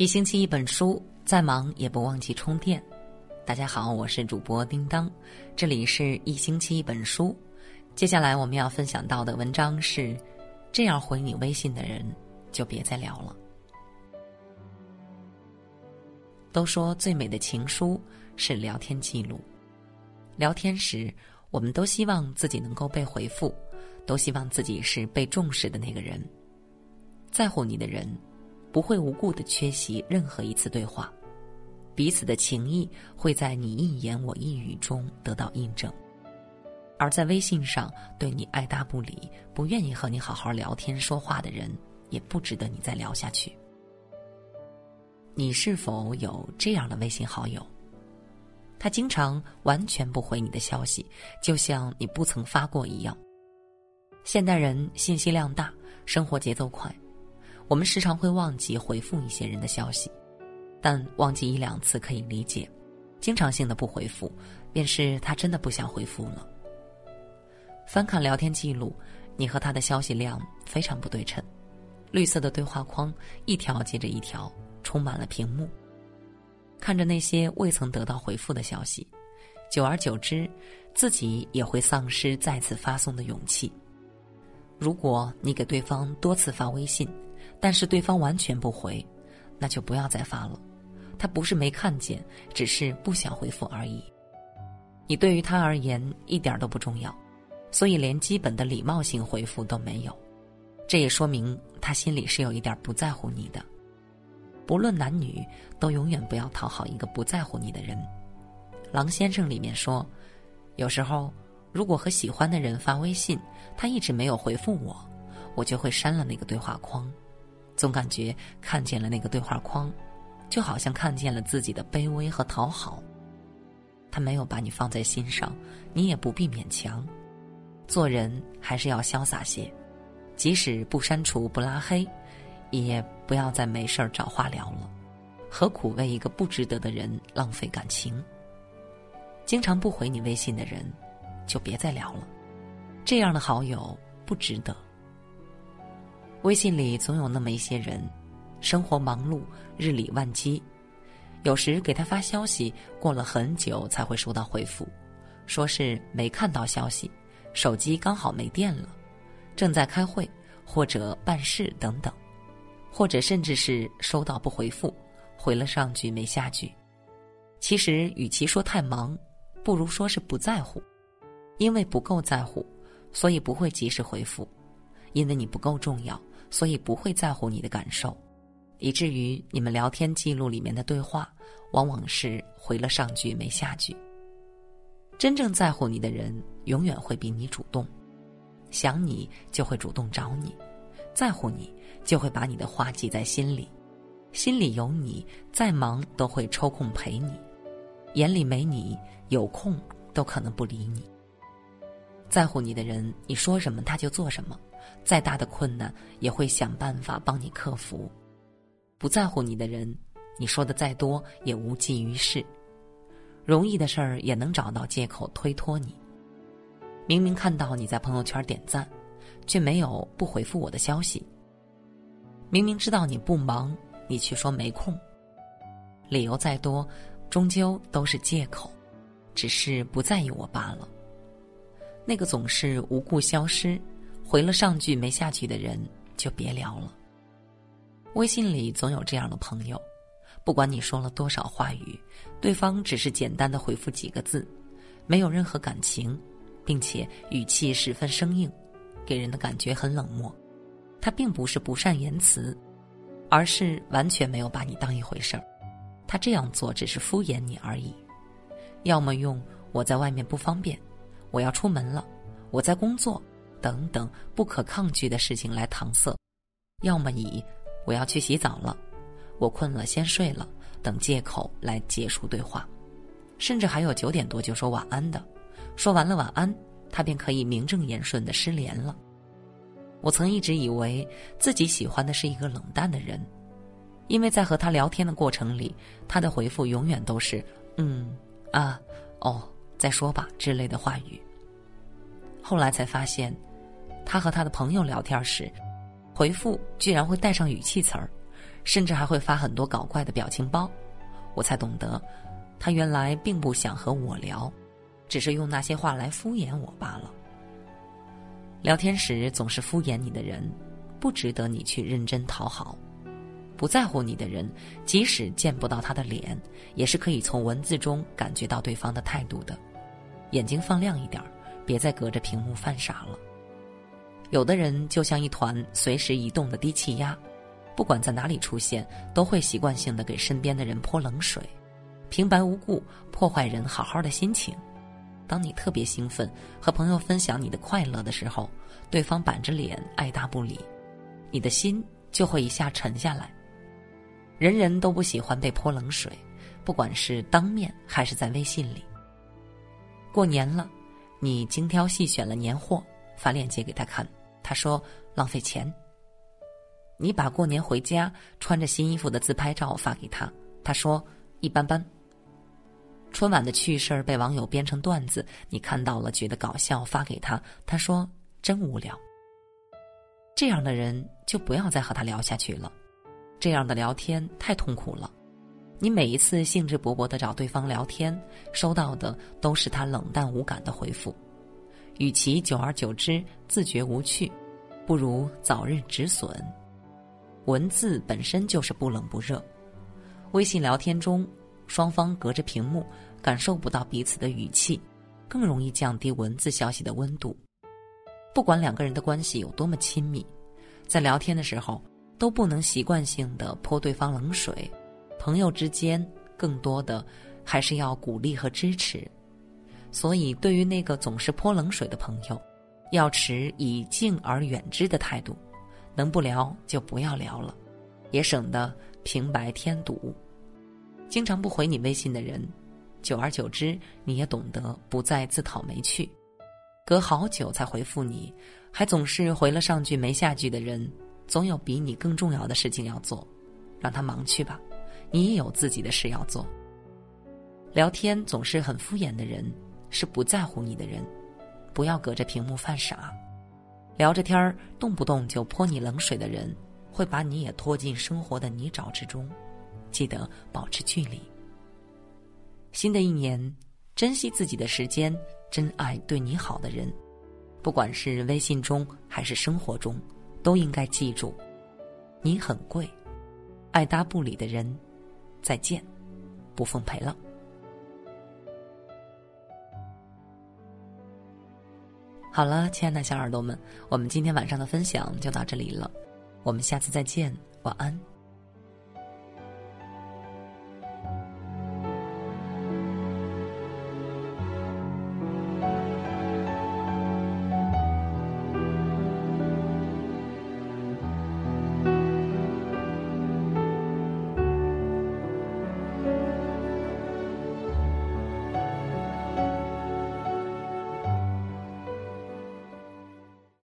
一星期一本书，再忙也不忘记充电。大家好，我是主播叮当，这里是一星期一本书。接下来我们要分享到的文章是：这样回你微信的人就别再聊了。都说最美的情书是聊天记录。聊天时，我们都希望自己能够被回复，都希望自己是被重视的那个人。在乎你的人不会无故地缺席任何一次对话，彼此的情谊会在你一言我一语中得到印证。而在微信上对你爱答不理，不愿意和你好好聊天说话的人，也不值得你再聊下去。你是否有这样的微信好友？他经常完全不回你的消息，就像你不曾发过一样。现代人信息量大，生活节奏快，我们时常会忘记回复一些人的消息，但忘记一两次可以理解，经常性的不回复，便是他真的不想回复了。翻看聊天记录，你和他的消息量非常不对称，绿色的对话框一条接着一条，充满了屏幕。看着那些未曾得到回复的消息，久而久之，自己也会丧失再次发送的勇气。如果你给对方多次发微信，但是对方完全不回，那就不要再发了。他不是没看见，只是不想回复而已。你对于他而言一点都不重要，所以连基本的礼貌性回复都没有。这也说明他心里是有一点不在乎你的。不论男女，都永远不要讨好一个不在乎你的人。狼先生里面说，有时候如果和喜欢的人发微信，他一直没有回复我，我就会删了那个对话框。总感觉看见了那个对话框，就好像看见了自己的卑微和讨好。他没有把你放在心上，你也不必勉强。做人还是要潇洒些，即使不删除不拉黑，也不要再没事找话聊了。何苦为一个不值得的人浪费感情？经常不回你微信的人就别再聊了，这样的好友不值得。微信里总有那么一些人，生活忙碌，日理万机，有时给他发消息，过了很久才会收到回复，说是没看到消息，手机刚好没电了，正在开会或者办事等等，或者甚至是收到不回复，回了上句没下句。其实与其说太忙，不如说是不在乎。因为不够在乎，所以不会及时回复；因为你不够重要，所以不会在乎你的感受，以至于你们聊天记录里面的对话往往是回了上句没下句。真正在乎你的人永远会比你主动，想你就会主动找你，在乎你就会把你的话记在心里，心里有你，再忙都会抽空陪你，眼里没你，有空都可能不理你。在乎你的人，你说什么他就做什么，再大的困难也会想办法帮你克服。不在乎你的人，你说的再多也无济于事，容易的事儿也能找到借口推脱你。明明看到你在朋友圈点赞，却没有不回复我的消息；明明知道你不忙，你却说没空。理由再多，终究都是借口，只是不在意我罢了。那个总是无故消失，回了上句没下句的人就别聊了。微信里总有这样的朋友，不管你说了多少话语，对方只是简单的回复几个字，没有任何感情，并且语气十分生硬，给人的感觉很冷漠。他并不是不善言辞，而是完全没有把你当一回事儿。他这样做只是敷衍你而已。要么用我在外面不方便，我要出门了，我在工作等等不可抗拒的事情来搪塞，要么以我要去洗澡了，我困了先睡了等借口来结束对话，甚至还有9点多就说晚安的，说完了晚安，他便可以名正言顺的失联了。我曾一直以为自己喜欢的是一个冷淡的人，因为在和他聊天的过程里，他的回复永远都是啊、哦、再说吧之类的话语。后来才发现，他和他的朋友聊天时，回复居然会带上语气词儿，甚至还会发很多搞怪的表情包。我才懂得，他原来并不想和我聊，只是用那些话来敷衍我罢了。聊天时总是敷衍你的人，不值得你去认真讨好。不在乎你的人，即使见不到他的脸，也是可以从文字中感觉到对方的态度的。眼睛放亮一点，别再隔着屏幕犯傻了。有的人就像一团随时移动的低气压，不管在哪里出现，都会习惯性的给身边的人泼冷水，平白无故破坏人好好的心情。当你特别兴奋和朋友分享你的快乐的时候，对方板着脸爱答不理，你的心就会一下沉下来。人人都不喜欢被泼冷水，不管是当面还是在微信里。过年了，你精挑细选了年货，发链接给他看，他说浪费钱。你把过年回家穿着新衣服的自拍照发给他，他说一般般。春晚的趣事被网友编成段子，你看到了觉得搞笑发给他，他说真无聊。这样的人就不要再和他聊下去了，这样的聊天太痛苦了。你每一次兴致勃勃地找对方聊天，收到的都是他冷淡无感的回复。与其久而久之自觉无趣，不如早日止损。文字本身就是不冷不热，微信聊天中双方隔着屏幕感受不到彼此的语气，更容易降低文字消息的温度。不管两个人的关系有多么亲密，在聊天的时候都不能习惯性地泼对方冷水，朋友之间更多的还是要鼓励和支持。所以对于那个总是泼冷水的朋友，要持以敬而远之的态度，能不聊就不要聊了，也省得平白添堵。经常不回你微信的人，久而久之你也懂得不再自讨没趣。隔好久才回复你，还总是回了上句没下句的人，总有比你更重要的事情要做，让他忙去吧，你也有自己的事要做。聊天总是很敷衍的人，是不在乎你的人，不要隔着屏幕犯傻。聊着天动不动就泼你冷水的人，会把你也拖进生活的泥沼之中，记得保持距离。新的一年，珍惜自己的时间，珍爱对你好的人，不管是微信中还是生活中，都应该记住，你很贵。爱搭不理的人，再见，不奉陪了。好了，亲爱的小耳朵们，我们今天晚上的分享就到这里了，我们下次再见，晚安。